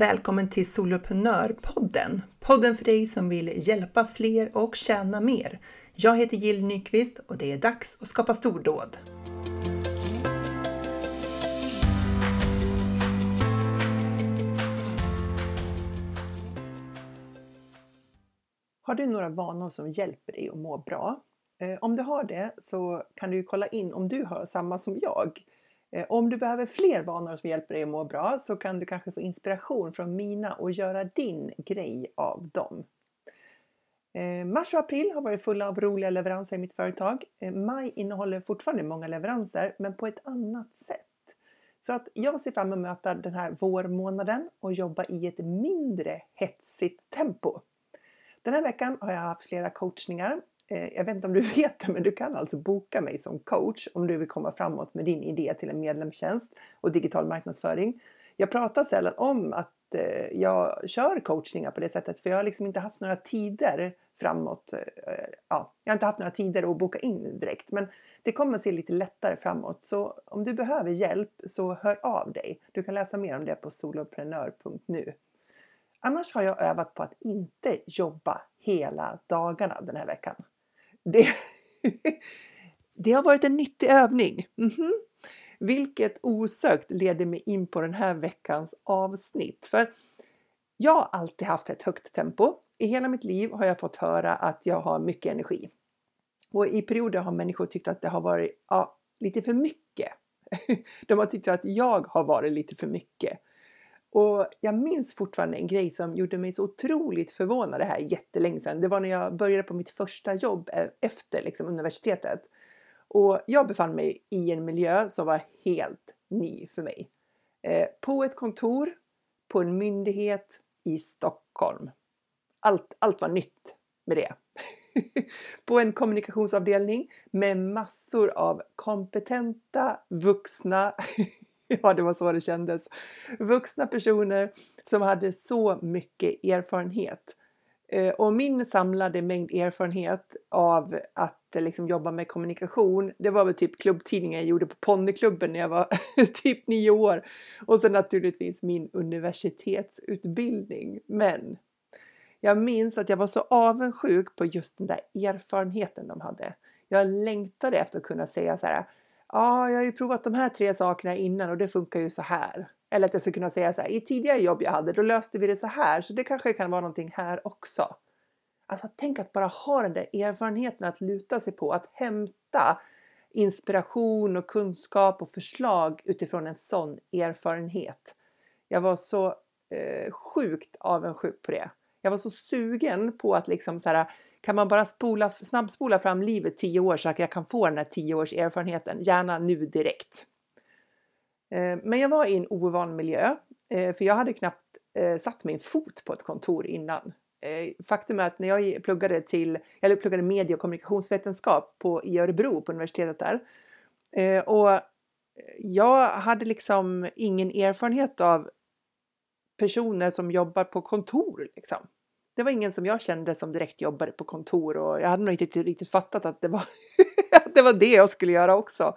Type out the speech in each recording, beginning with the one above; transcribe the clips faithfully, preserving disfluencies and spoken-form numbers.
Välkommen till Soloprenörpodden. Podden för dig som vill hjälpa fler och tjäna mer. Jag heter Jill Nyqvist och det är dags att skapa stordåd. Har du några vanor som hjälper dig att må bra? Om du har det så kan du kolla in om du har samma som jag. Om du behöver fler vanor som hjälper dig att må bra så kan du kanske få inspiration från mina och göra din grej av dem. Mars och april har varit fulla av roliga leveranser i mitt företag. Maj innehåller fortfarande många leveranser men på ett annat sätt. Så att jag ser fram emot att möta den här vårmånaden och jobba i ett mindre hetsigt tempo. Den här veckan har jag haft flera coachningar. Jag vet inte om du vet det, men du kan alltså boka mig som coach om du vill komma framåt med din idé till en medlemstjänst och digital marknadsföring. Jag pratar sällan om att jag kör coachningar på det sättet, för jag har liksom inte haft några tider framåt. Ja, jag har inte haft några tider att boka in direkt, men det kommer se lite lättare framåt. Så om du behöver hjälp så hör av dig. Du kan läsa mer om det på soloprenör punkt nu. Annars har jag övat på att inte jobba hela dagarna den här veckan. Det, det har varit en nyttig övning. Mm-hmm. Vilket osökt leder mig in på den här veckans avsnitt. För jag har alltid haft ett högt tempo. I hela mitt liv har jag fått höra att jag har mycket energi. Och i perioder har människor tyckt att det har varit ja, lite för mycket. De har tyckt att jag har varit lite för mycket. Och jag minns fortfarande en grej som gjorde mig så otroligt förvånad det här jättelänge sedan. Det var när jag började på mitt första jobb efter liksom, universitetet. Och jag befann mig i en miljö som var helt ny för mig. Eh, på ett kontor, på en myndighet i Stockholm. Allt, allt var nytt med det. På en kommunikationsavdelning med massor av kompetenta vuxna... Ja, det var så det kändes. Vuxna personer som hade så mycket erfarenhet. Och min samlade mängd erfarenhet av att liksom jobba med kommunikation. Det var väl typ klubbtidningar jag gjorde på ponnyklubben när jag var typ nio år. Och sen naturligtvis min universitetsutbildning. Men jag minns att jag var så avundsjuk på just den där erfarenheten de hade. Jag längtade efter att kunna säga så här... Ja, jag har ju provat de här tre sakerna innan och det funkar ju så här. Eller att jag skulle kunna säga så här, i tidigare jobb jag hade, då löste vi det så här. Så det kanske kan vara någonting här också. Alltså tänk att bara ha den där erfarenheten att luta sig på. Att hämta inspiration och kunskap och förslag utifrån en sån erfarenhet. Jag var så eh, sjukt avundsjuk på det. Jag var så sugen på att liksom så här... Kan man bara spola, snabbspola fram livet tio år så att jag kan få den här tio års erfarenheten. Gärna nu direkt. Men jag var i en ovan miljö. För jag hade knappt satt min fot på ett kontor innan. Faktum är att när jag pluggade, till, eller pluggade medie- och kommunikationsvetenskap på, i Örebro på universitetet där. Och jag hade liksom ingen erfarenhet av personer som jobbar på kontor liksom. Det var ingen som jag kände som direkt jobbade på kontor och jag hade nog inte riktigt fattat att det var, att det var det jag skulle göra också.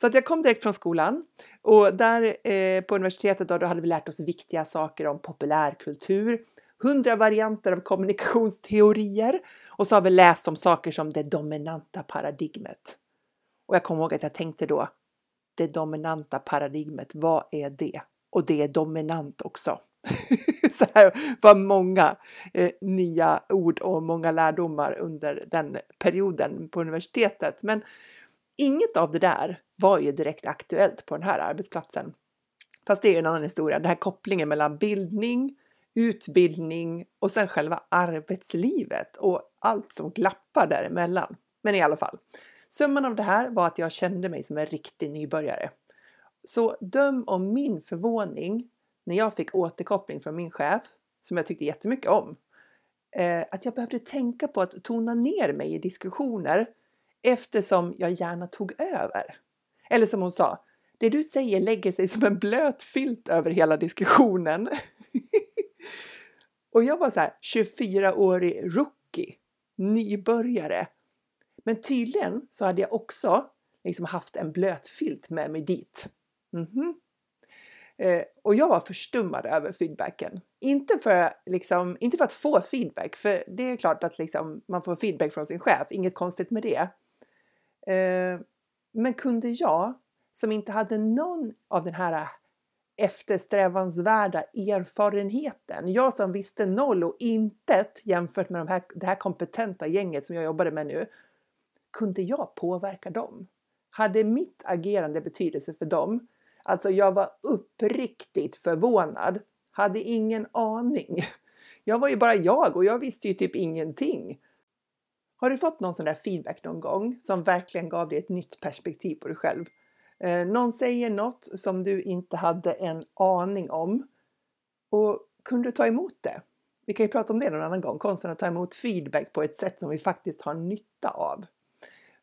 Så att jag kom direkt från skolan och där eh, på universitetet då, då hade vi lärt oss viktiga saker om populärkultur, hundra varianter av kommunikationsteorier och så har vi läst om saker som det dominanta paradigmet. Och jag kommer ihåg att jag tänkte då, det dominanta paradigmet, vad är det? Och det är dominant också. Så här var många eh, nya ord och många lärdomar under den perioden på universitetet. Men inget av det där var ju direkt aktuellt på den här arbetsplatsen. Fast det är en annan historia. Den här kopplingen mellan bildning, utbildning och sen själva arbetslivet och allt som glappar däremellan. Men i alla fall, summan av det här var att jag kände mig som en riktig nybörjare. Så döm om min förvåning när jag fick återkoppling från min chef, som jag tyckte jättemycket om, eh, att jag behövde tänka på att tona ner mig i diskussioner eftersom jag gärna tog över. Eller som hon sa, det du säger lägger sig som en blöt filt över hela diskussionen. Och jag var så här tjugofyraårig rookie, nybörjare. Men tydligen så hade jag också liksom haft en blöt filt med mig dit. Mhm. Eh, och jag var förstummad över feedbacken. Inte för, liksom, inte för att få feedback, för det är klart att liksom, man får feedback från sin chef. Inget konstigt med det. Eh, men kunde jag, som inte hade någon av den här eftersträvansvärda erfarenheten. Jag som visste noll och intet jämfört med de här, det här kompetenta gänget som jag jobbade med nu. Kunde jag påverka dem? Hade mitt agerande betydelse för dem? Alltså jag var uppriktigt förvånad. Hade ingen aning. Jag var ju bara jag och jag visste ju typ ingenting. Har du fått någon sån där feedback någon gång som verkligen gav dig ett nytt perspektiv på dig själv? Någon säger något som du inte hade en aning om. Och kunde du ta emot det? Vi kan ju prata om det någon annan gång. Konsten att ta emot feedback på ett sätt som vi faktiskt har nytta av.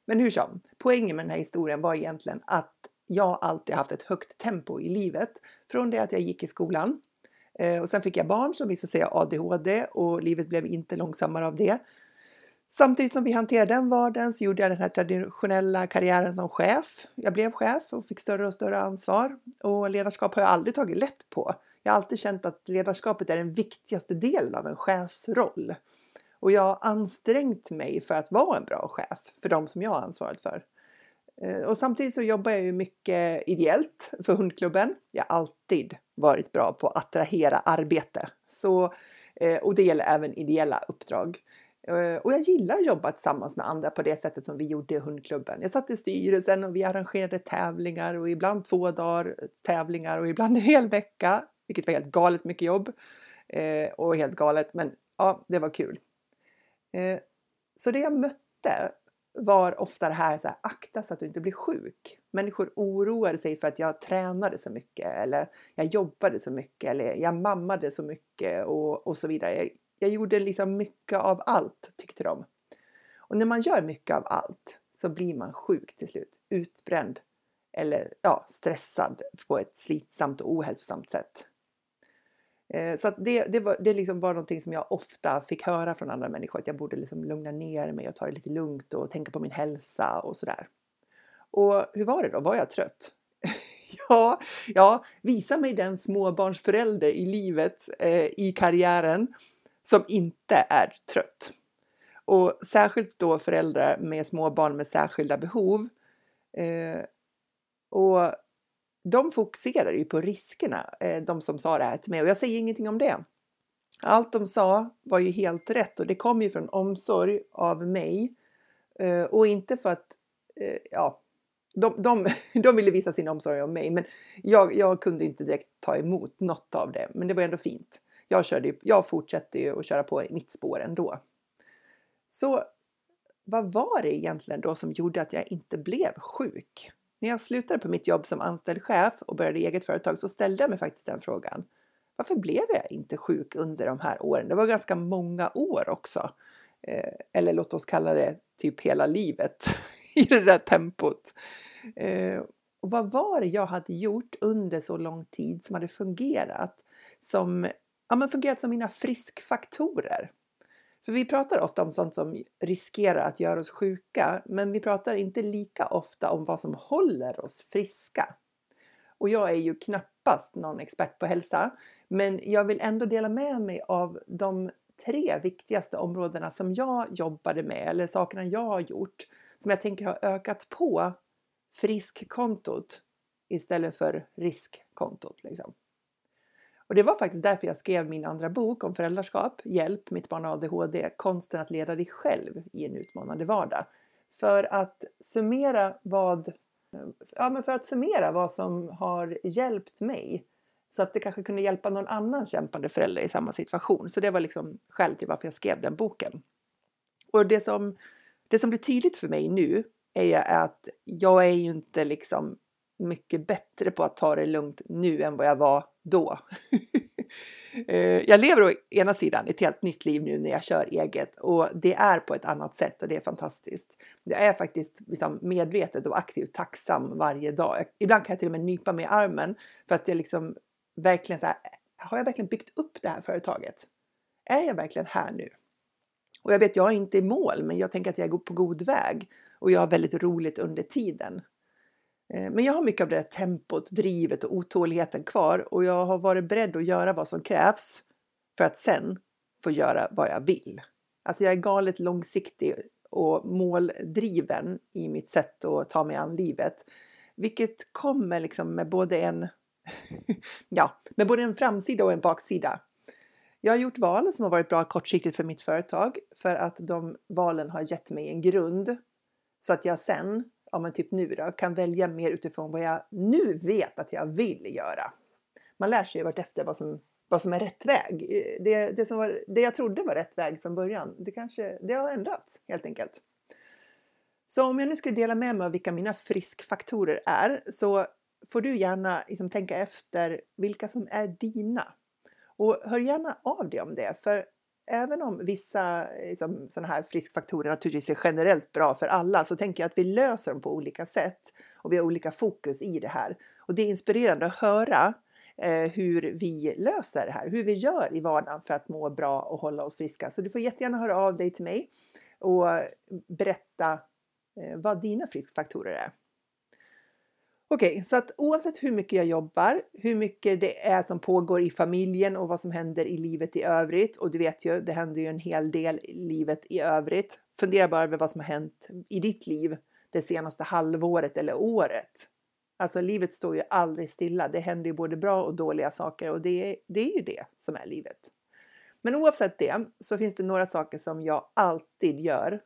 Men hur som, poängen med den här historien var egentligen att jag alltid haft ett högt tempo i livet. Från det att jag gick i skolan. Och sen fick jag barn som visade sig ha A D H D och livet blev inte långsammare av det. Samtidigt som vi hanterade den vardagen så gjorde jag den här traditionella karriären som chef. Jag blev chef och fick större och större ansvar. Och ledarskap har jag aldrig tagit lätt på. Jag har alltid känt att ledarskapet är den viktigaste delen av en chefsroll. Och jag har ansträngt mig för att vara en bra chef för de som jag har ansvarat för. Och samtidigt så jobbar jag ju mycket ideellt för hundklubben. Jag har alltid varit bra på att attrahera arbete. Så, och det gäller även ideella uppdrag. Och jag gillar att jobba tillsammans med andra på det sättet som vi gjorde i hundklubben. Jag satt i styrelsen och vi arrangerade tävlingar och ibland två dagar tävlingar och ibland en hel vecka. Vilket var helt galet mycket jobb eh, och helt galet, men ja, det var kul. Eh, så det jag mötte var ofta det här, så här, akta så att du inte blir sjuk. Människor oroade sig för att jag tränade så mycket eller jag jobbade så mycket eller jag mammade så mycket och, och så vidare. Jag, Jag gjorde liksom mycket av allt, tyckte de. Och när man gör mycket av allt så blir man sjuk till slut. Utbränd eller ja, stressad på ett slitsamt och ohälsosamt sätt. Eh, så att det, det, var, det liksom var någonting som jag ofta fick höra från andra människor. Att jag borde liksom lugna ner mig och ta det lite lugnt och tänka på min hälsa och sådär. Och hur var det då? Var jag trött? Ja, ja, visa mig den småbarnsförälder i livet, eh, i karriären. Som inte är trött. Och särskilt då föräldrar med små barn med särskilda behov. Eh, och de fokuserar ju på riskerna. Eh, de som sa det här till mig. Och jag säger ingenting om det. Allt de sa var ju helt rätt. Och det kom ju från omsorg av mig. Eh, och inte för att... Eh, ja, de, de, de ville visa sin omsorg om mig. Men jag, jag kunde inte direkt ta emot något av det. Men det var ändå fint. Jag, körde, jag fortsatte ju att köra på i mitt spår ändå. Så vad var det egentligen då som gjorde att jag inte blev sjuk? När jag slutade på mitt jobb som anställd chef och började eget företag så ställde jag mig faktiskt den frågan. Varför blev jag inte sjuk under de här åren? Det var ganska många år också. Eh, eller låt oss kalla det typ hela livet i det där tempot. Eh, och vad var det jag hade gjort under så lång tid som hade fungerat som... Ja, men fungerat som mina friskfaktorer. För vi pratar ofta om sånt som riskerar att göra oss sjuka. Men vi pratar inte lika ofta om vad som håller oss friska. Och jag är ju knappast någon expert på hälsa. Men jag vill ändå dela med mig av de tre viktigaste områdena som jag jobbade med. Eller sakerna jag har gjort. Som jag tänker har ökat på friskkontot. Istället för riskkontot liksom. Och det var faktiskt därför jag skrev min andra bok om föräldraskap, hjälp, mitt barn A D H D, konsten att leda dig själv i en utmanande vardag. För att summera vad, ja, men för att summera vad som har hjälpt mig så att det kanske kunde hjälpa någon annan kämpande förälder i samma situation. Så det var liksom skälet till varför jag skrev den boken. Och det som, det som blir tydligt för mig nu är att jag är ju inte liksom... mycket bättre på att ta det lugnt nu än vad jag var då. Jag lever å ena sidan ett helt nytt liv nu när jag kör eget. Och det är på ett annat sätt och det är fantastiskt. Jag är faktiskt liksom medvetet och aktivt tacksam varje dag. Ibland kan jag till och med nypa mig i armen. För att jag liksom verkligen så här, har jag verkligen byggt upp det här företaget? Är jag verkligen här nu? Och jag vet, jag är inte i mål men jag tänker att jag går på god väg. Och jag har väldigt roligt under tiden. Men jag har mycket av det tempot, drivet och otåligheten kvar. Och jag har varit beredd att göra vad som krävs för att sen få göra vad jag vill. Alltså jag är galet långsiktig och måldriven i mitt sätt att ta mig an livet. Vilket kommer liksom med både en, ja, med både en framsida och en baksida. Jag har gjort val som har varit bra kortsiktigt för mitt företag. För att de valen har gett mig en grund. Så att jag sen, ja men typ nu då, kan välja mer utifrån vad jag nu vet att jag vill göra. Man lär sig ju vartefter vad som, vad som är rätt väg. Det, det, som var, det jag trodde var rätt väg från början, det, kanske, det har ändrats helt enkelt. Så om jag nu skulle dela med mig av vilka mina friskfaktorer är, så får du gärna liksom tänka efter vilka som är dina. Och hör gärna av dig om det, för även om vissa liksom, sådana här friskfaktorer naturligtvis är generellt bra för alla, så tänker jag att vi löser dem på olika sätt och vi har olika fokus i det här. Och det är inspirerande att höra eh, hur vi löser det här, hur vi gör i vardagen för att må bra och hålla oss friska. Så du får jättegärna höra av dig till mig och berätta eh, vad dina friskfaktorer är. Okej, så att oavsett hur mycket jag jobbar, hur mycket det är som pågår i familjen och vad som händer i livet i övrigt. Och du vet ju, det händer ju en hel del i livet i övrigt. Fundera bara över vad som har hänt i ditt liv det senaste halvåret eller året. Alltså livet står ju aldrig stilla. Det händer ju både bra och dåliga saker och det, det är ju det som är livet. Men oavsett det så finns det några saker som jag alltid gör.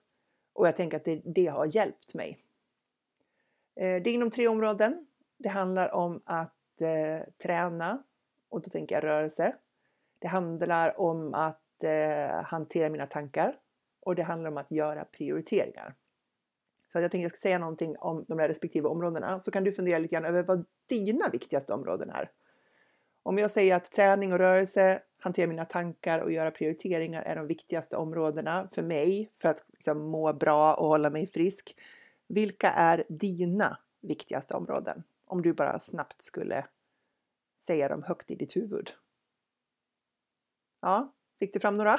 Och jag tänker att det, det har hjälpt mig. Det är inom tre områden. Det handlar om att eh, träna, och då tänker jag rörelse. Det handlar om att eh, hantera mina tankar, och det handlar om att göra prioriteringar. Så att jag tänkte jag ska säga någonting om de där respektive områdena, så kan du fundera lite grann över vad dina viktigaste områden är. Om jag säger att träning och rörelse, hantera mina tankar och göra prioriteringar är de viktigaste områdena för mig för att liksom, må bra och hålla mig frisk. Vilka är dina viktigaste områden? Om du bara snabbt skulle säga dem högt i ditt huvud. Ja, fick du fram några?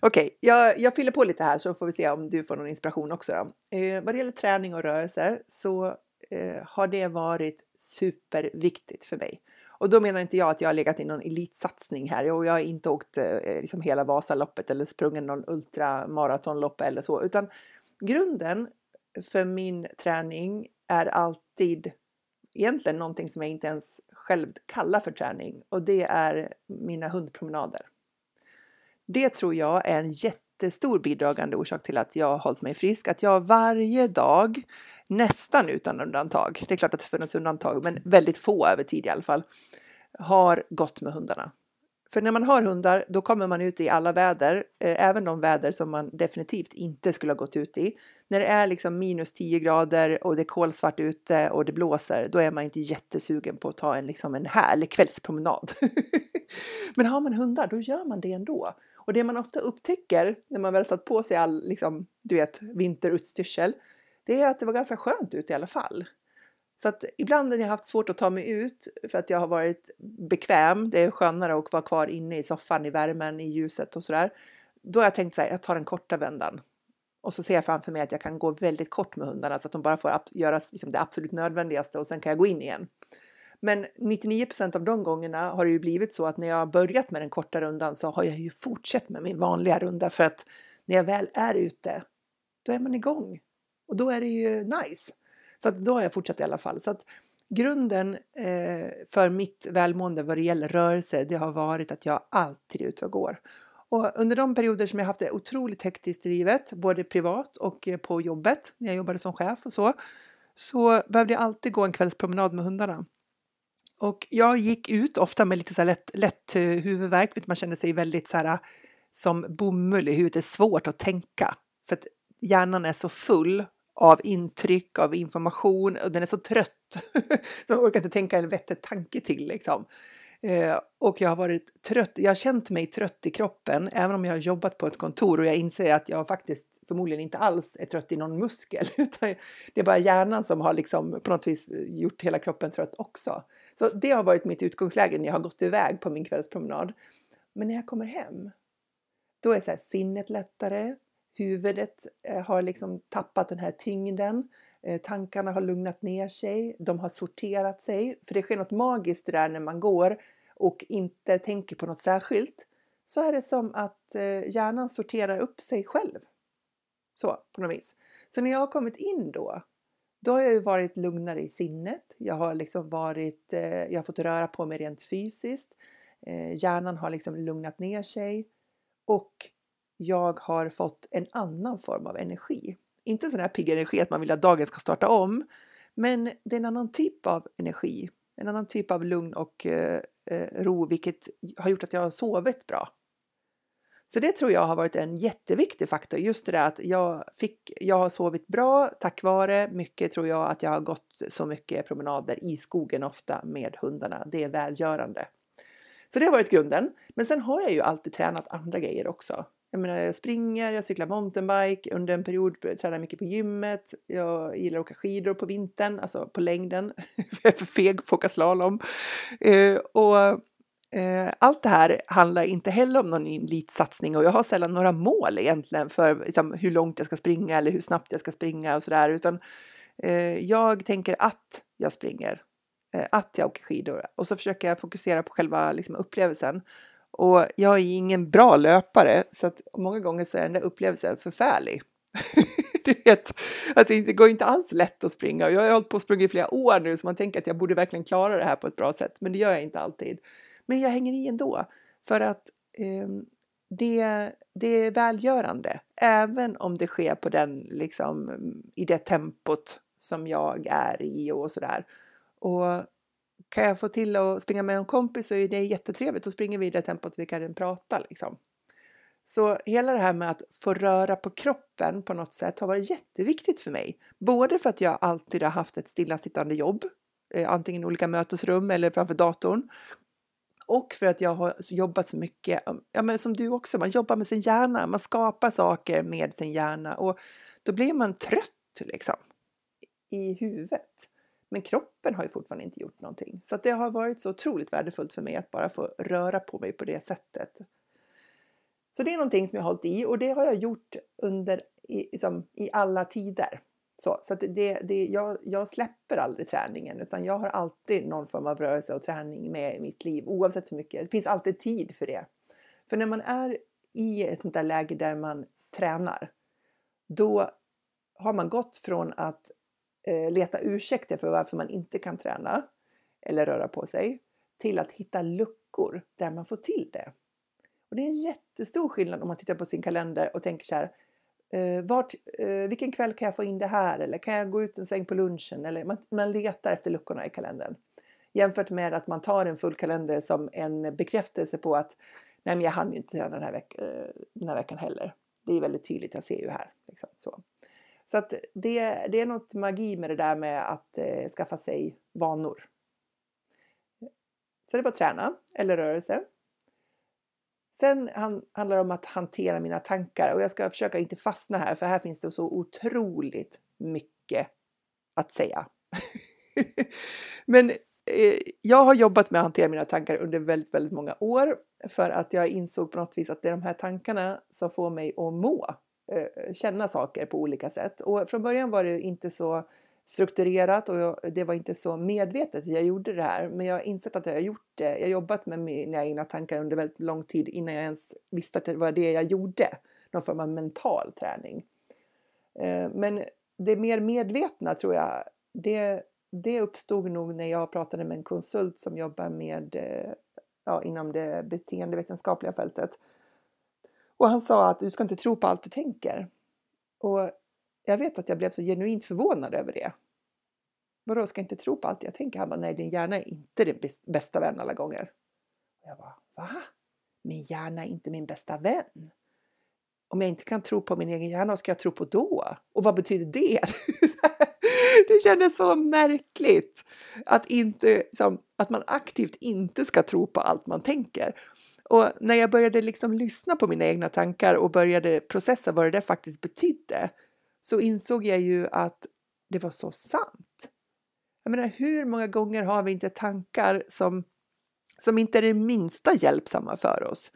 Okej, okay, jag, jag fyller på lite här så får vi se om du får någon inspiration också. Då. Eh, vad det gäller träning och rörelser så eh, har det varit superviktigt för mig. Och då menar inte jag att jag har legat i någon elitsatsning här. Och jag har inte åkt eh, liksom hela Vasaloppet eller sprungen någon ultramaratonlopp eller så. Utan grunden för min träning är alltid egentligen någonting som jag inte ens själv kallar för träning. Och det är mina hundpromenader. Det tror jag är en jättestor bidragande orsak till att jag har hållit mig frisk. Att jag varje dag, nästan utan undantag, det är klart att det finns undantag men väldigt få över tid i alla fall, har gått med hundarna. För när man har hundar då kommer man ut i alla väder, eh, även de väder som man definitivt inte skulle ha gått ut i. När det är liksom minus tio grader och det är kolsvart ute och det blåser, då är man inte jättesugen på att ta en, liksom en härlig kvällspromenad. Men har man hundar då gör man det ändå. Och det man ofta upptäcker när man väl satt på sig all liksom, du vet, vinterutstyrsel, det är att det var ganska skönt ute i alla fall. Så att ibland har jag haft svårt att ta mig ut för att jag har varit bekväm. Det är skönare att vara kvar inne i soffan, i värmen, i ljuset och sådär. Då har jag tänkt så här, jag tar den korta vändan. Och så ser jag framför mig att jag kan gå väldigt kort med hundarna så att de bara får göra liksom det absolut nödvändigaste och sen kan jag gå in igen. Men nittionio procent av de gångerna har det ju blivit så att när jag har börjat med den korta rundan så har jag ju fortsatt med min vanliga runda. För att när jag väl är ute, då är man igång. Och då är det ju nice. Så att då har jag fortsatt i alla fall. Så att grunden eh, för mitt välmående vad det gäller rörelse, det har varit att jag alltid är ute och går. Och under de perioder som jag haft det otroligt hektiskt i livet, både privat och på jobbet, när jag jobbade som chef och så, så behövde jag alltid gå en kvällspromenad med hundarna. Och jag gick ut ofta med lite så här lätt, lätt huvudvärk, man kände sig väldigt så här som bomull i huvudet, det är svårt att tänka. För att hjärnan är så full av intryck, av information. Och den är så trött. Så jag orkar inte tänka en vettig tanke till. Liksom. Eh, och jag har varit trött. Jag har känt mig trött i kroppen. Även om jag har jobbat på ett kontor. Och jag inser att jag faktiskt förmodligen inte alls är trött i någon muskel. Utan det är bara hjärnan som har liksom på något vis gjort hela kroppen trött också. Så det har varit mitt utgångsläge när jag har gått iväg på min kvällspromenad. Men när jag kommer hem, då är så här, sinnet lättare. Huvudet har liksom tappat den här tyngden. Tankarna har lugnat ner sig, de har sorterat sig. För det sker något magiskt där när man går och inte tänker på något särskilt. Så är det som att hjärnan sorterar upp sig själv. Så, på något vis. Så när jag har kommit in då, då har jag ju varit lugnare i sinnet. Jag har liksom varit, jag har fått röra på mig rent fysiskt. Hjärnan har liksom lugnat ner sig. Och jag har fått en annan form av energi. Inte sån här pigg energi att man vill att dagen ska starta om. Men det är en annan typ av energi. En annan typ av lugn och eh, ro. Vilket har gjort att jag har sovit bra. Så det tror jag har varit en jätteviktig faktor. Just det där att jag, fick, jag har sovit bra. Tack vare mycket tror jag att jag har gått så mycket promenader i skogen ofta med hundarna. Det är välgörande. Så det har varit grunden. Men sen har jag ju alltid tränat andra grejer också. Jag menar, jag springer, jag cyklar mountainbike, under en period tränar jag mycket på gymmet, jag gillar att åka skidor på vintern, alltså på längden, jag är för feg för att åka slalom. Eh, och eh, allt det här handlar inte heller om någon elitsatsning, och jag har sällan några mål egentligen för liksom, hur långt jag ska springa eller hur snabbt jag ska springa och sådär, utan eh, jag tänker att jag springer, eh, att jag åker skidor, och så försöker jag fokusera på själva liksom, upplevelsen. Och jag är ingen bra löpare, så att många gånger så är den där upplevelsen förfärlig. Du vet, alltså det går inte alls lätt att springa. Jag har hållit på att springa i flera år nu, så man tänker att jag borde verkligen klara det här på ett bra sätt. Men det gör jag inte alltid. Men jag hänger i ändå, för att eh, det, det är välgörande. Även om det sker på den, liksom, i det tempot som jag är i och sådär. Och kan jag få till att springa med en kompis så är det jättetrevligt. Då springer vi i det tempot vi kan prata. Liksom. Så hela det här med att få röra på kroppen på något sätt har varit jätteviktigt för mig. Både för att jag alltid har haft ett stillasittande jobb. Eh, antingen i olika mötesrum eller framför datorn. Och för att jag har jobbat så mycket. Ja, men som du också, man jobbar med sin hjärna. Man skapar saker med sin hjärna. Och då blir man trött liksom, i huvudet. Men kroppen har ju fortfarande inte gjort någonting. Så att det har varit så otroligt värdefullt för mig att bara få röra på mig på det sättet. Så det är någonting som jag har hållit i. Och det har jag gjort under, i, liksom, i alla tider. Så, så att det, det, jag, jag släpper aldrig träningen. Utan jag har alltid någon form av rörelse och träning med i mitt liv. Oavsett hur mycket. Det finns alltid tid för det. För när man är i ett sånt där läge där man tränar. Då har man gått från att leta ursäkter för varför man inte kan träna eller röra på sig till att hitta luckor där man får till det. Och det är en jättestor skillnad om man tittar på sin kalender och tänker så här, vart, vilken kväll kan jag få in det här, eller kan jag gå ut en sväng på lunchen, eller man, man letar efter luckorna i kalendern, jämfört med att man tar en full kalender som en bekräftelse på att nej, men jag hann ju inte träna den här, veck- den här veckan heller. Det är väldigt tydligt, jag ser ju här liksom, så. Så att det, det är något magi med det där med att eh, skaffa sig vanor. Så det var träna eller rörelse. Sen han, handlar det om att hantera mina tankar. Och jag ska försöka inte fastna här, för här finns det så otroligt mycket att säga. Men eh, jag har jobbat med att hantera mina tankar under väldigt, väldigt många år. För att jag insåg på något vis att det är de här tankarna som får mig att må. Känna saker på olika sätt. Och från början var det inte så strukturerat. Och jag, det var inte så medvetet jag gjorde det här. Men jag har insett att jag har gjort det. Jag har jobbat med mina egna tankar under väldigt lång tid. Innan jag ens visste att det var det jag gjorde. Någon form av mental träning. Men det mer medvetna tror jag. Det, det uppstod nog när jag pratade med en konsult. Som jobbar med ja, inom det beteendevetenskapliga fältet. Och han sa att du ska inte tro på allt du tänker. Och jag vet att jag blev så genuint förvånad över det. Vadå, ska jag inte tro på allt jag tänker? Han bara, nej, din hjärna är inte din bästa vän alla gånger. Jag bara, va? Min hjärna är inte min bästa vän. Om jag inte kan tro på min egen hjärna, vad ska jag tro på då? Och vad betyder det? Det kändes så märkligt. Att, inte, som, att man aktivt inte ska tro på allt man tänker. Och när jag började liksom lyssna på mina egna tankar och började processa vad det där faktiskt betydde, så insåg jag ju att det var så sant. Jag menar, hur många gånger har vi inte tankar som, som inte är det minsta hjälpsamma för oss?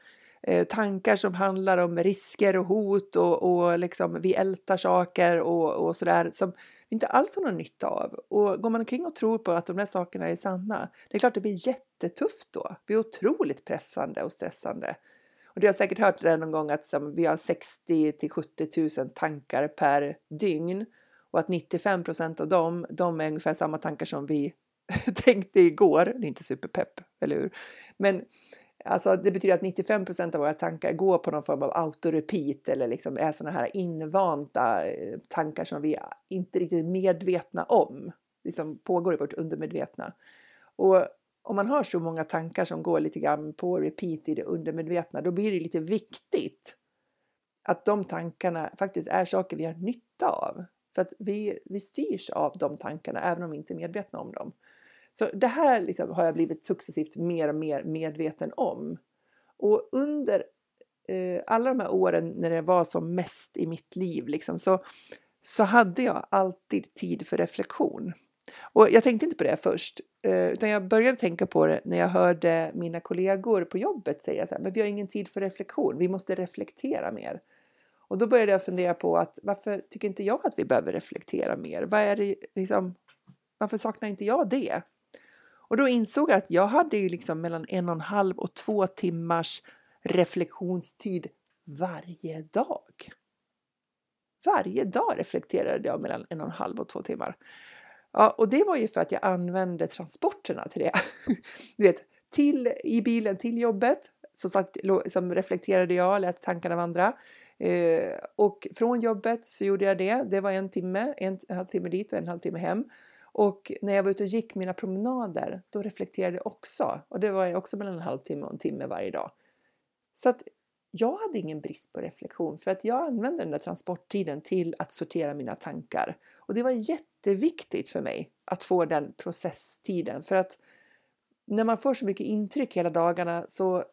eh, tankar som handlar om risker och hot och, och liksom vi ältar saker och, och sådär som vi inte alls har någon nytta av. Och går man omkring och tror på att de där sakerna är sanna, det är klart det blir jättetufft då. Det blir otroligt pressande och stressande. Och du har säkert hört det någon gång att som, vi har sextio till sjuttio tusen tankar per dygn. Och att nittiofem procent av dem, de är ungefär samma tankar som vi tänkte igår. Det är inte superpepp, eller hur? Men alltså, det betyder att nittiofem procent av våra tankar går på någon form av autorepeat. Eller liksom är sådana här invanta tankar som vi inte riktigt är medvetna om. Liksom pågår i vårt undermedvetna. Och om man har så många tankar som går lite grann på repeat i det undermedvetna, då blir det lite viktigt att de tankarna faktiskt är saker vi har nytta av. För att vi, vi styrs av de tankarna även om vi inte är medvetna om dem. Så det här liksom har jag blivit successivt mer och mer medveten om. Och under eh, alla de här åren när det var som mest i mitt liv liksom, så, så hade jag alltid tid för reflektion. Och jag tänkte inte på det först, utan jag började tänka på det när jag hörde mina kollegor på jobbet säga så här: men vi har ingen tid för reflektion, vi måste reflektera mer. Och då började jag fundera på att varför tycker inte jag att vi behöver reflektera mer? Vad är det, liksom, varför saknar inte jag det? Och då insåg jag att jag hade ju liksom mellan en och en halv och två timmars reflektionstid varje dag. Varje dag reflekterade jag mellan en och en halv och två timmar. Ja, och det var ju för att jag använde transporterna till det. Du vet, till, i bilen till jobbet. Så sagt, som reflekterade jag, lät tankarna vandra. Eh, och från jobbet så gjorde jag det. Det var en timme, en, en halv timme dit och en halv timme hem. Och när jag var ute och gick mina promenader, då reflekterade jag också. Och det var också mellan en halv timme och en timme varje dag. Så att jag hade ingen brist på reflektion, för att jag använde den där transporttiden till att sortera mina tankar. Och det var jätteviktigt för mig att få den processtiden, för att när man får så mycket intryck hela dagarna så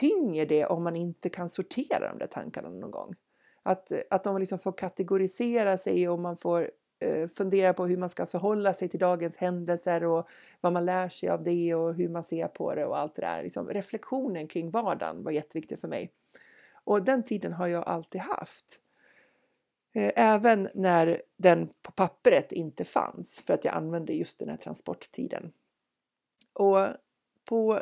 tynger det om man inte kan sortera de där tankarna någon gång. Att, att de liksom får kategorisera sig och man får eh, fundera på hur man ska förhålla sig till dagens händelser och vad man lär sig av det och hur man ser på det och allt det där. Liksom, reflektionen kring vardagen var jätteviktig för mig. Och den tiden har jag alltid haft. Även när den på pappret inte fanns. För att jag använde just den här transporttiden. Och på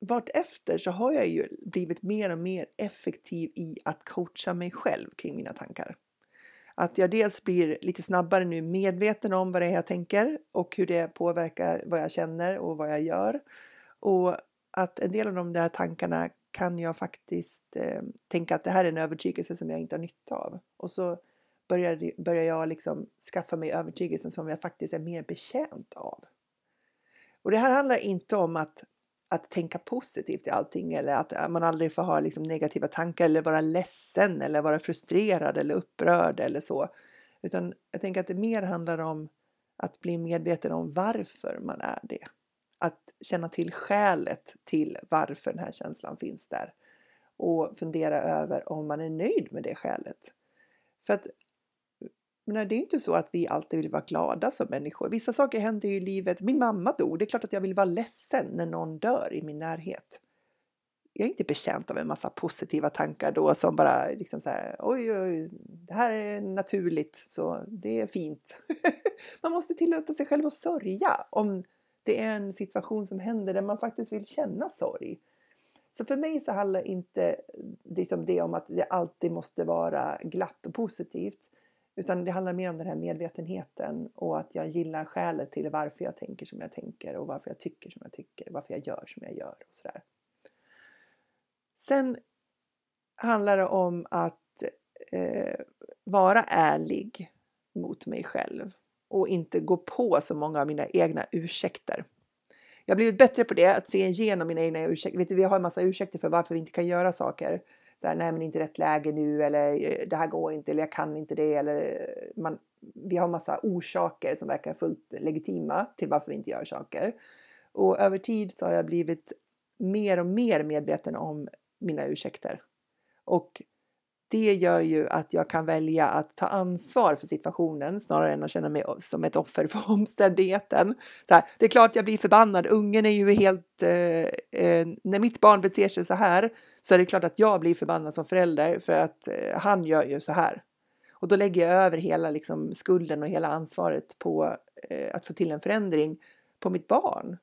vartefter så har jag ju blivit mer och mer effektiv i att coacha mig själv kring mina tankar. Att jag dels blir lite snabbare nu medveten om vad det är jag tänker. Och hur det påverkar vad jag känner och vad jag gör. Och att en del av de där tankarna kan jag faktiskt eh, tänka att det här är en övertygelse som jag inte har nytta av. Och så börjar, börjar jag liksom skaffa mig övertygelsen som jag faktiskt är mer betjänt av. Och det här handlar inte om att, att tänka positivt i allting. Eller att man aldrig får ha liksom negativa tankar. Eller vara ledsen. Eller vara frustrerad. Eller upprörd. Eller så. Utan jag tänker att det mer handlar om att bli medveten om varför man är det. Att känna till skälet till varför den här känslan finns där. Och fundera över om man är nöjd med det skälet. För att men det är inte så att vi alltid vill vara glada som människor. Vissa saker händer ju i livet. Min mamma dog. Det är klart att jag vill vara ledsen när någon dör i min närhet. Jag är inte betjänt av en massa positiva tankar då som bara liksom så här, oj, oj, det här är naturligt så det är fint. Man måste tillåta sig själv att sörja om det är en situation som händer där man faktiskt vill känna sorg. Så för mig så handlar inte liksom det om att det alltid måste vara glatt och positivt. Utan det handlar mer om den här medvetenheten. Och att jag gillar skälet till varför jag tänker som jag tänker. Och varför jag tycker som jag tycker. Varför jag gör som jag gör. Och sådär. Sen handlar det om att eh, vara ärlig mot mig själv. Och inte gå på så många av mina egna ursäkter. Jag har blivit bättre på det. Att se igenom mina egna ursäkter. Vet du, vi har en massa ursäkter för varför vi inte kan göra saker. Så här, nej men inte rätt läge nu. Eller det här går inte. Eller jag kan inte det. Eller man, vi har en massa orsaker som verkar fullt legitima. Till varför vi inte gör saker. Och över tid så har jag blivit mer och mer medveten om mina ursäkter. Och det gör ju att jag kan välja att ta ansvar för situationen snarare än att känna mig som ett offer för omständigheten. Så här, det är klart jag blir förbannad. Ungen är ju helt... Eh, eh, när mitt barn beter sig så här så är det klart att jag blir förbannad som förälder för att eh, han gör ju så här. Och då lägger jag över hela liksom, skulden och hela ansvaret på eh, att få till en förändring på mitt barn.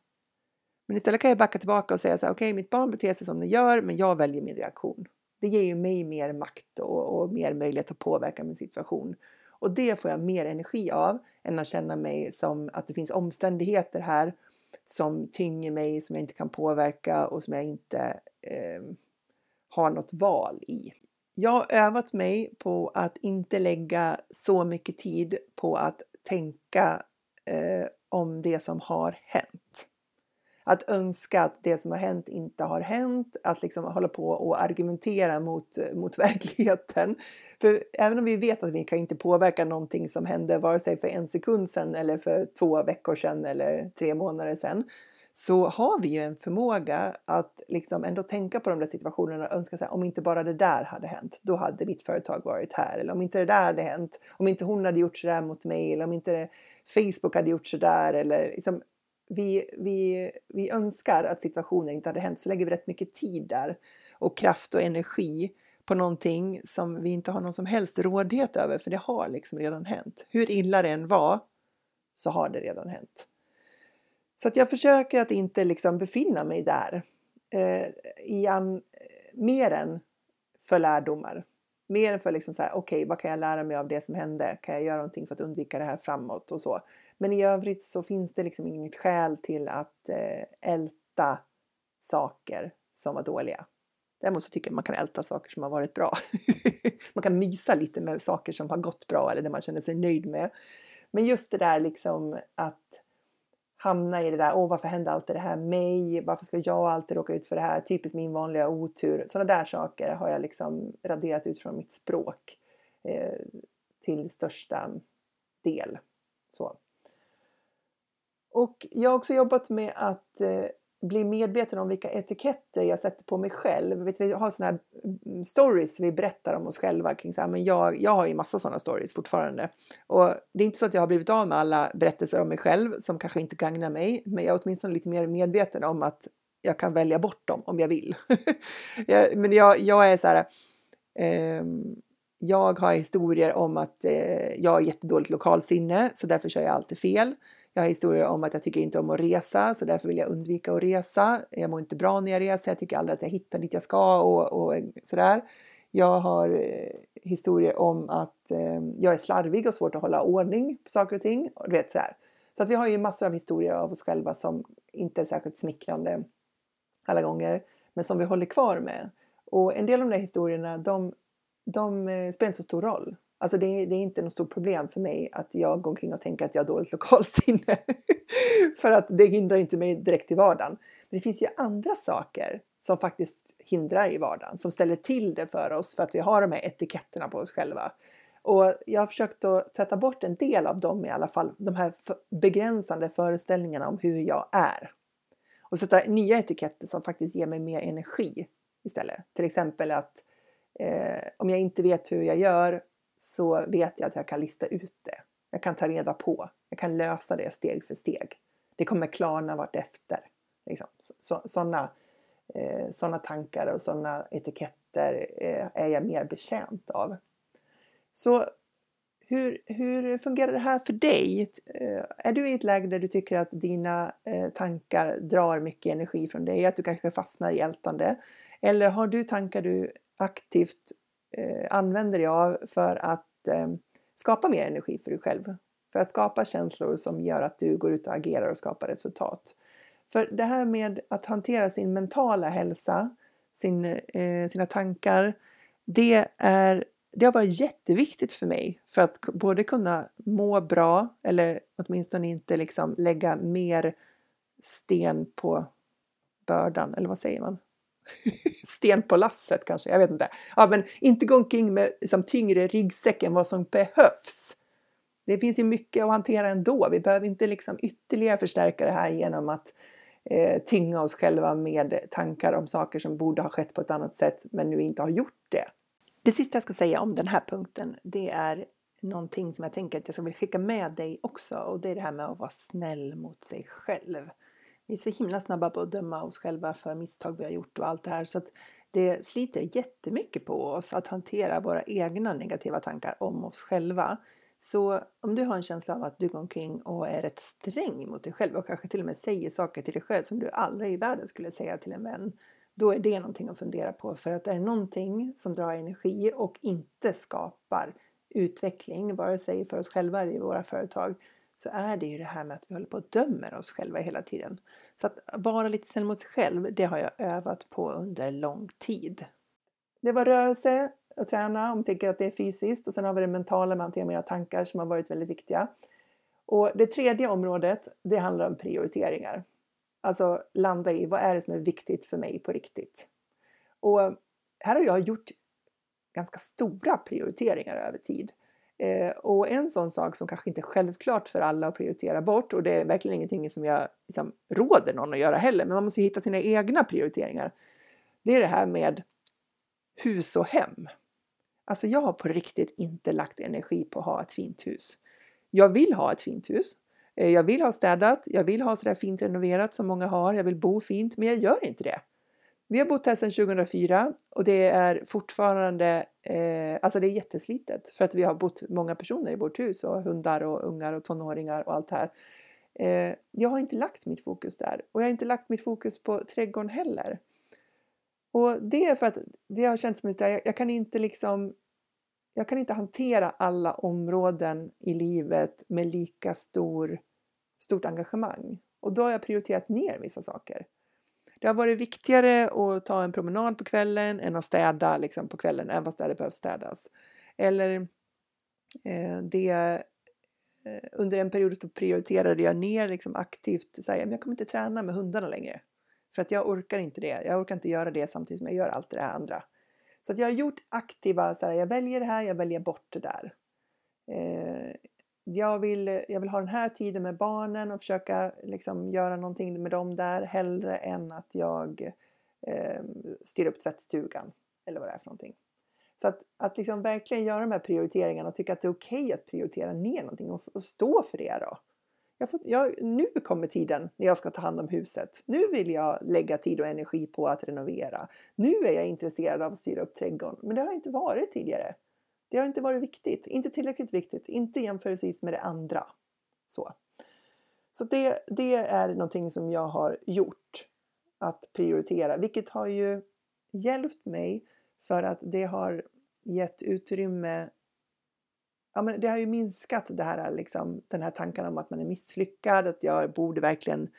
Men istället kan jag backa tillbaka och säga så här, okej, mitt barn beter sig som det gör men jag väljer min reaktion. Det ger ju mig mer makt och, och mer möjlighet att påverka min situation. Och det får jag mer energi av än att känna mig som att det finns omständigheter här som tynger mig, som jag inte kan påverka och som jag inte eh, har något val i. Jag har övat mig på att inte lägga så mycket tid på att tänka eh, om det som har hänt. Att önska att det som har hänt inte har hänt. Att liksom hålla på och argumentera mot, mot verkligheten. För även om vi vet att vi kan inte påverka någonting som hände vare sig för en sekund sedan eller för två veckor sedan eller tre månader sedan. Så har vi ju en förmåga att liksom ändå tänka på de där situationerna och önska sig om inte bara det där hade hänt. Då hade mitt företag varit här. Eller om inte det där hade hänt. Om inte hon hade gjort sådär mot mig. Eller om inte Facebook hade gjort sådär. Eller liksom... Vi, vi, vi önskar att situationen inte hade hänt, så lägger vi rätt mycket tid där och kraft och energi på någonting som vi inte har någon som helst rådighet över, för det har liksom redan hänt. Hur illa det än var så har det redan hänt. Så att jag försöker att inte liksom befinna mig där eh, i an, mer än för lärdomar. Mer än för liksom så här, okej, okay, vad kan jag lära mig av det som hände? Kan jag göra någonting för att undvika det här framåt och så? Men i övrigt så finns det liksom inget skäl till att eh, älta saker som var dåliga. Däremot så tycker jag att man kan älta saker som har varit bra. Man kan mysa lite med saker som har gått bra eller det man känner sig nöjd med. Men just det där liksom att hamna i det där, åh varför hände alltid det här mig? Varför ska jag alltid råka ut för det här? Typiskt min vanliga otur. Sådana där saker har jag liksom raderat ut från mitt språk eh, till största del. Så. Och jag har också jobbat med att eh, bli medveten om vilka etiketter jag sätter på mig själv. Vet, vi har sådana här stories vi berättar om oss själva kring så här, men jag, jag har ju massa sådana stories fortfarande. Och det är inte så att jag har blivit av med alla berättelser om mig själv som kanske inte gagnar mig. Men jag är åtminstone lite mer medveten om att jag kan välja bort dem om jag vill. jag, men jag, jag är så här... Eh, jag har historier om att eh, jag har jättedåligt lokalsinne så därför kör jag alltid fel. Jag har historier om att jag tycker inte om att resa så därför vill jag undvika att resa. Jag mår inte bra när jag reser. Jag tycker aldrig att jag hittar dit jag ska och, och sådär. Jag har eh, historier om att eh, jag är slarvig och svårt att hålla ordning på saker och ting. Och du vet sådär. Så att vi har ju massor av historier av oss själva som inte är särskilt smickrande alla gånger. Men som vi håller kvar med. Och en del av de där historierna, de, de eh, spelar inte så stor roll. Alltså det, det är inte något stort problem för mig att jag går omkring och tänker att jag har dåligt lokalsinne. För att det hindrar inte mig direkt i vardagen. Men det finns ju andra saker som faktiskt hindrar i vardagen. Som ställer till det för oss för att vi har de här etiketterna på oss själva. Och jag har försökt att tvätta bort en del av dem i alla fall. De här begränsande föreställningarna om hur jag är. Och sätta nya etiketter som faktiskt ger mig mer energi istället. Till exempel att eh, om jag inte vet hur jag gör... så vet jag att jag kan lista ut det. Jag kan ta reda på. Jag kan lösa det steg för steg. Det kommer klarna vart efter. Liksom. Så, såna, eh, såna tankar och såna etiketter eh, är jag mer betjänt av. Så hur, hur fungerar det här för dig? Eh, är du i ett läge där du tycker att dina eh, tankar drar mycket energi från dig? Att du kanske fastnar i ältande? Eller har du tankar du aktivt Eh, använder jag för att eh, skapa mer energi för dig själv. För att skapa känslor som gör att du går ut och agerar och skapar resultat. För det här med att hantera sin mentala hälsa, sin, eh, sina tankar, det, är, det har varit jätteviktigt för mig. För att både kunna må bra eller åtminstone inte liksom lägga mer sten på bördan. Eller vad säger man? Sten på lasset kanske, jag vet inte. Ja, men inte gå omkring med liksom, tyngre ryggsäck än vad som behövs. Det finns ju mycket att hantera ändå. Vi behöver inte liksom, ytterligare förstärka det här genom att eh, tynga oss själva med tankar om saker som borde ha skett på ett annat sätt men nu inte har gjort det. Det sista jag ska säga om den här punkten, det är någonting som jag tänker att jag vill skicka med dig också. Och det är det här med att vara snäll mot sig själv. Vi är så himla snabba på att döma oss själva för misstag vi har gjort och allt det här. Så att det sliter jättemycket på oss att hantera våra egna negativa tankar om oss själva. Så om du har en känsla av att du går omkring och är rätt sträng mot dig själv och kanske till och med säger saker till dig själv som du aldrig i världen skulle säga till en vän, då är det någonting att fundera på. För att det är någonting som drar energi och inte skapar utveckling, vare sig för oss själva eller i våra företag, så är det ju det här med att vi håller på och dömer oss själva hela tiden. Så att vara lite snäll mot sig själv, det har jag övat på under lång tid. Det var rörelse och träna, om du tänker att det är fysiskt. Och sen har vi det mentala med att hantera mina tankar som har varit väldigt viktiga. Och det tredje området, det handlar om prioriteringar. Alltså landa i, vad är det som är viktigt för mig på riktigt? Och här har jag gjort ganska stora prioriteringar över tid. Eh, och en sån sak som kanske inte är självklart för alla att prioritera bort, och det är verkligen ingenting som jag liksom råder någon att göra heller, men man måste ju hitta sina egna prioriteringar. Det är det här med hus och hem. Alltså jag har på riktigt inte lagt energi på att ha ett fint hus. Jag vill ha ett fint hus. Eh, jag vill ha städat. Jag vill ha sådär fint renoverat som många har. Jag vill bo fint, men jag gör inte det. Vi har bott här sedan tjugohundrafyra och det är fortfarande, eh, alltså det är jätteslitet för att vi har bott många personer i vårt hus och hundar och ungar och tonåringar och allt här. Eh, jag har inte lagt mitt fokus där och jag har inte lagt mitt fokus på trädgården heller. Och det är för att det har känts som att jag, jag kan inte liksom, jag kan inte hantera alla områden i livet med lika stor, stort engagemang. Och då har jag prioriterat ner vissa saker. Det har varit viktigare att ta en promenad på kvällen än att städa liksom, på kvällen, även fast det behöver städas. Eller eh, det, eh, under en period så prioriterade jag ner liksom, aktivt. Så här, men jag kommer inte träna med hundarna längre. För att jag orkar inte det. Jag orkar inte göra det samtidigt som jag gör allt det här andra. Så att jag har gjort aktiva, så här, jag väljer det här, jag väljer bort det där. Eh, Jag vill, jag vill ha den här tiden med barnen och försöka liksom göra någonting med dem där hellre än att jag eh, styr upp tvättstugan eller vad det är för någonting. Så att, att liksom verkligen göra de här prioriteringarna och tycka att det är okej att prioritera ner någonting och, och stå för det då. Jag får, jag, nu kommer tiden när jag ska ta hand om huset. Nu vill jag lägga tid och energi på att renovera. Nu är jag intresserad av att styra upp trädgården, men det har inte varit tidigare. Det har inte varit viktigt, inte tillräckligt viktigt, inte jämförelsevis med det andra. Så, så det, det är någonting som jag har gjort, att prioritera. Vilket har ju hjälpt mig för att det har gett utrymme, ja, men det har ju minskat det här, liksom, den här tanken om att man är misslyckad, att jag borde verkligen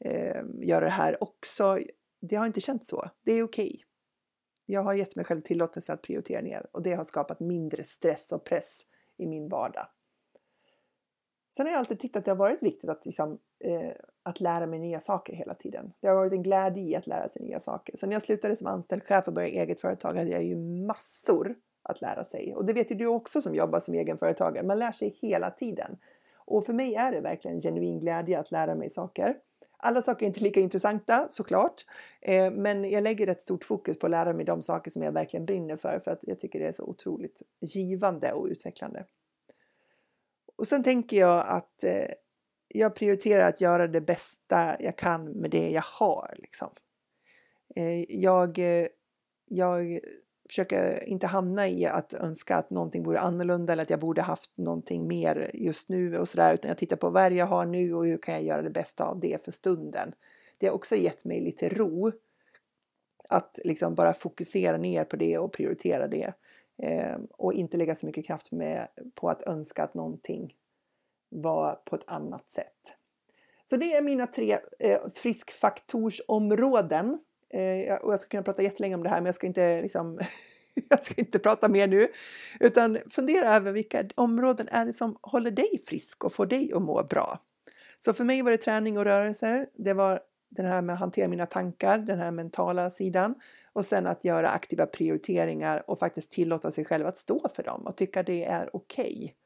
eh, göra det här också. Det har inte känts så, det är okej. Okay. Jag har gett mig själv tillåtelse att prioritera ner. Och det har skapat mindre stress och press i min vardag. Sen har jag alltid tyckt att det har varit viktigt att, liksom, eh, att lära mig nya saker hela tiden. Det har varit en glädje i att lära sig nya saker. Så när jag slutade som anställd chef och började eget företag hade jag ju massor att lära sig. Och det vet ju du också som jobbar som egenföretagare. Man lär sig hela tiden. Och för mig är det verkligen en genuin glädje att lära mig saker. Alla saker är inte lika intressanta såklart, eh, men jag lägger ett stort fokus på att lära mig de saker som jag verkligen brinner för, för att jag tycker det är så otroligt givande och utvecklande. Och sen tänker jag att eh, jag prioriterar att göra det bästa jag kan med det jag har. Liksom. Eh, jag, eh, jag försöker inte hamna i att önska att någonting vore annorlunda eller att jag borde haft någonting mer just nu och sådär, utan jag tittar på vad jag har nu och hur kan jag göra det bästa av det för stunden. Det har också gett mig lite ro att liksom bara fokusera ner på det och prioritera det eh, och inte lägga så mycket kraft med, på att önska att någonting var på ett annat sätt. Så det är mina tre eh, friskfaktorsområden. Och jag ska kunna prata jättelänge om det här, men jag ska inte, liksom, jag ska inte prata mer nu. Utan fundera över vilka områden är det som håller dig frisk och får dig att må bra. Så för mig var det träning och rörelser. Det var den här med att hantera mina tankar, den här mentala sidan. Och sen att göra aktiva prioriteringar och faktiskt tillåta sig själv att stå för dem. Och tycka det är okej.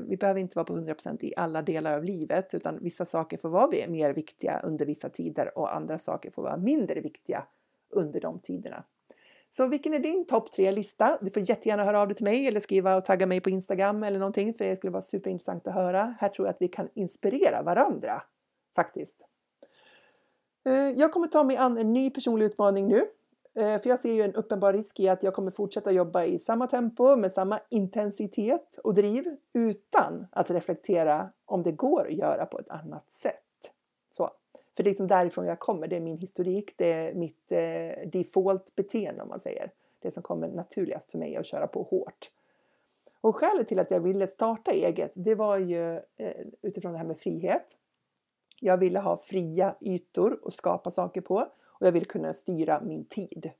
Vi behöver inte vara på hundra procent i alla delar av livet, utan vissa saker får vara mer viktiga under vissa tider och andra saker får vara mindre viktiga under de tiderna. Så vilken är din topp tre lista? Du får jättegärna höra av dig till mig eller skriva och tagga mig på Instagram eller någonting, för det skulle vara superintressant att höra. Här tror jag att vi kan inspirera varandra faktiskt. Jag kommer ta mig an en ny personlig utmaning nu. För jag ser ju en uppenbar risk i att jag kommer fortsätta jobba i samma tempo med samma intensitet och driv utan att reflektera om det går att göra på ett annat sätt. Så. För det är liksom därifrån jag kommer, det är min historik, det är mitt eh, default beteende om man säger. Det som kommer naturligast för mig är att köra på hårt. Och skälet till att jag ville starta eget, det var ju eh, utifrån det här med frihet. Jag ville ha fria ytor och skapa saker på. Och jag vill kunna styra min tid.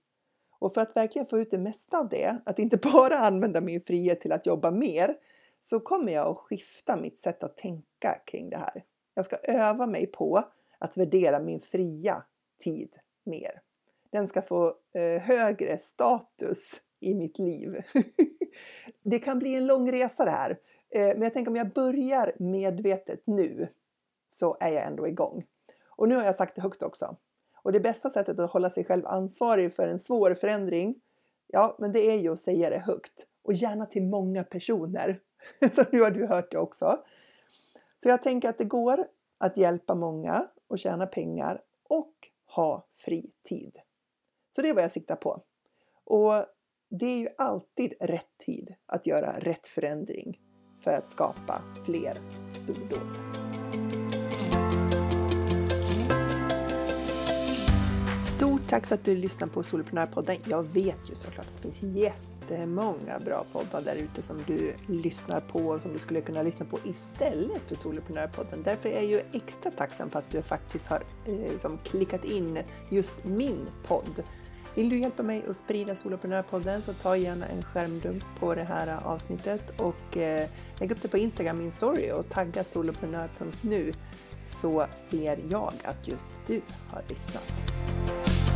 Och för att verkligen få ut det mesta av det. Att inte bara använda min frihet till att jobba mer. Så kommer jag att skifta mitt sätt att tänka kring det här. Jag ska öva mig på att värdera min fria tid mer. Den ska få eh, högre status i mitt liv. Det kan bli en lång resa det här. Eh, men jag tänker om jag börjar medvetet nu. Så är jag ändå igång. Och nu har jag sagt det högt också. Och det bästa sättet att hålla sig själv ansvarig för en svår förändring, ja, men det är ju att säga det högt. Och gärna till många personer. Så nu har du hört det också. Så jag tänker att det går att hjälpa många och tjäna pengar och ha fri tid. Så det är vad jag siktar på. Och det är ju alltid rätt tid att göra rätt förändring för att skapa fler stordåd. Stort tack för att du lyssnar på Soloprenörpodden. Jag vet ju såklart att det finns jättemånga bra poddar där ute som du lyssnar på och som du skulle kunna lyssna på istället för Soloprenörpodden. Därför är jag ju extra tacksam för att du faktiskt har eh, som klickat in just min podd. Vill du hjälpa mig att sprida Soloprenörpodden så ta gärna en skärmdump på det här avsnittet och eh, lägg upp det på Instagram, min story, och tagga soloprenör punkt nu så ser jag att just du har lyssnat.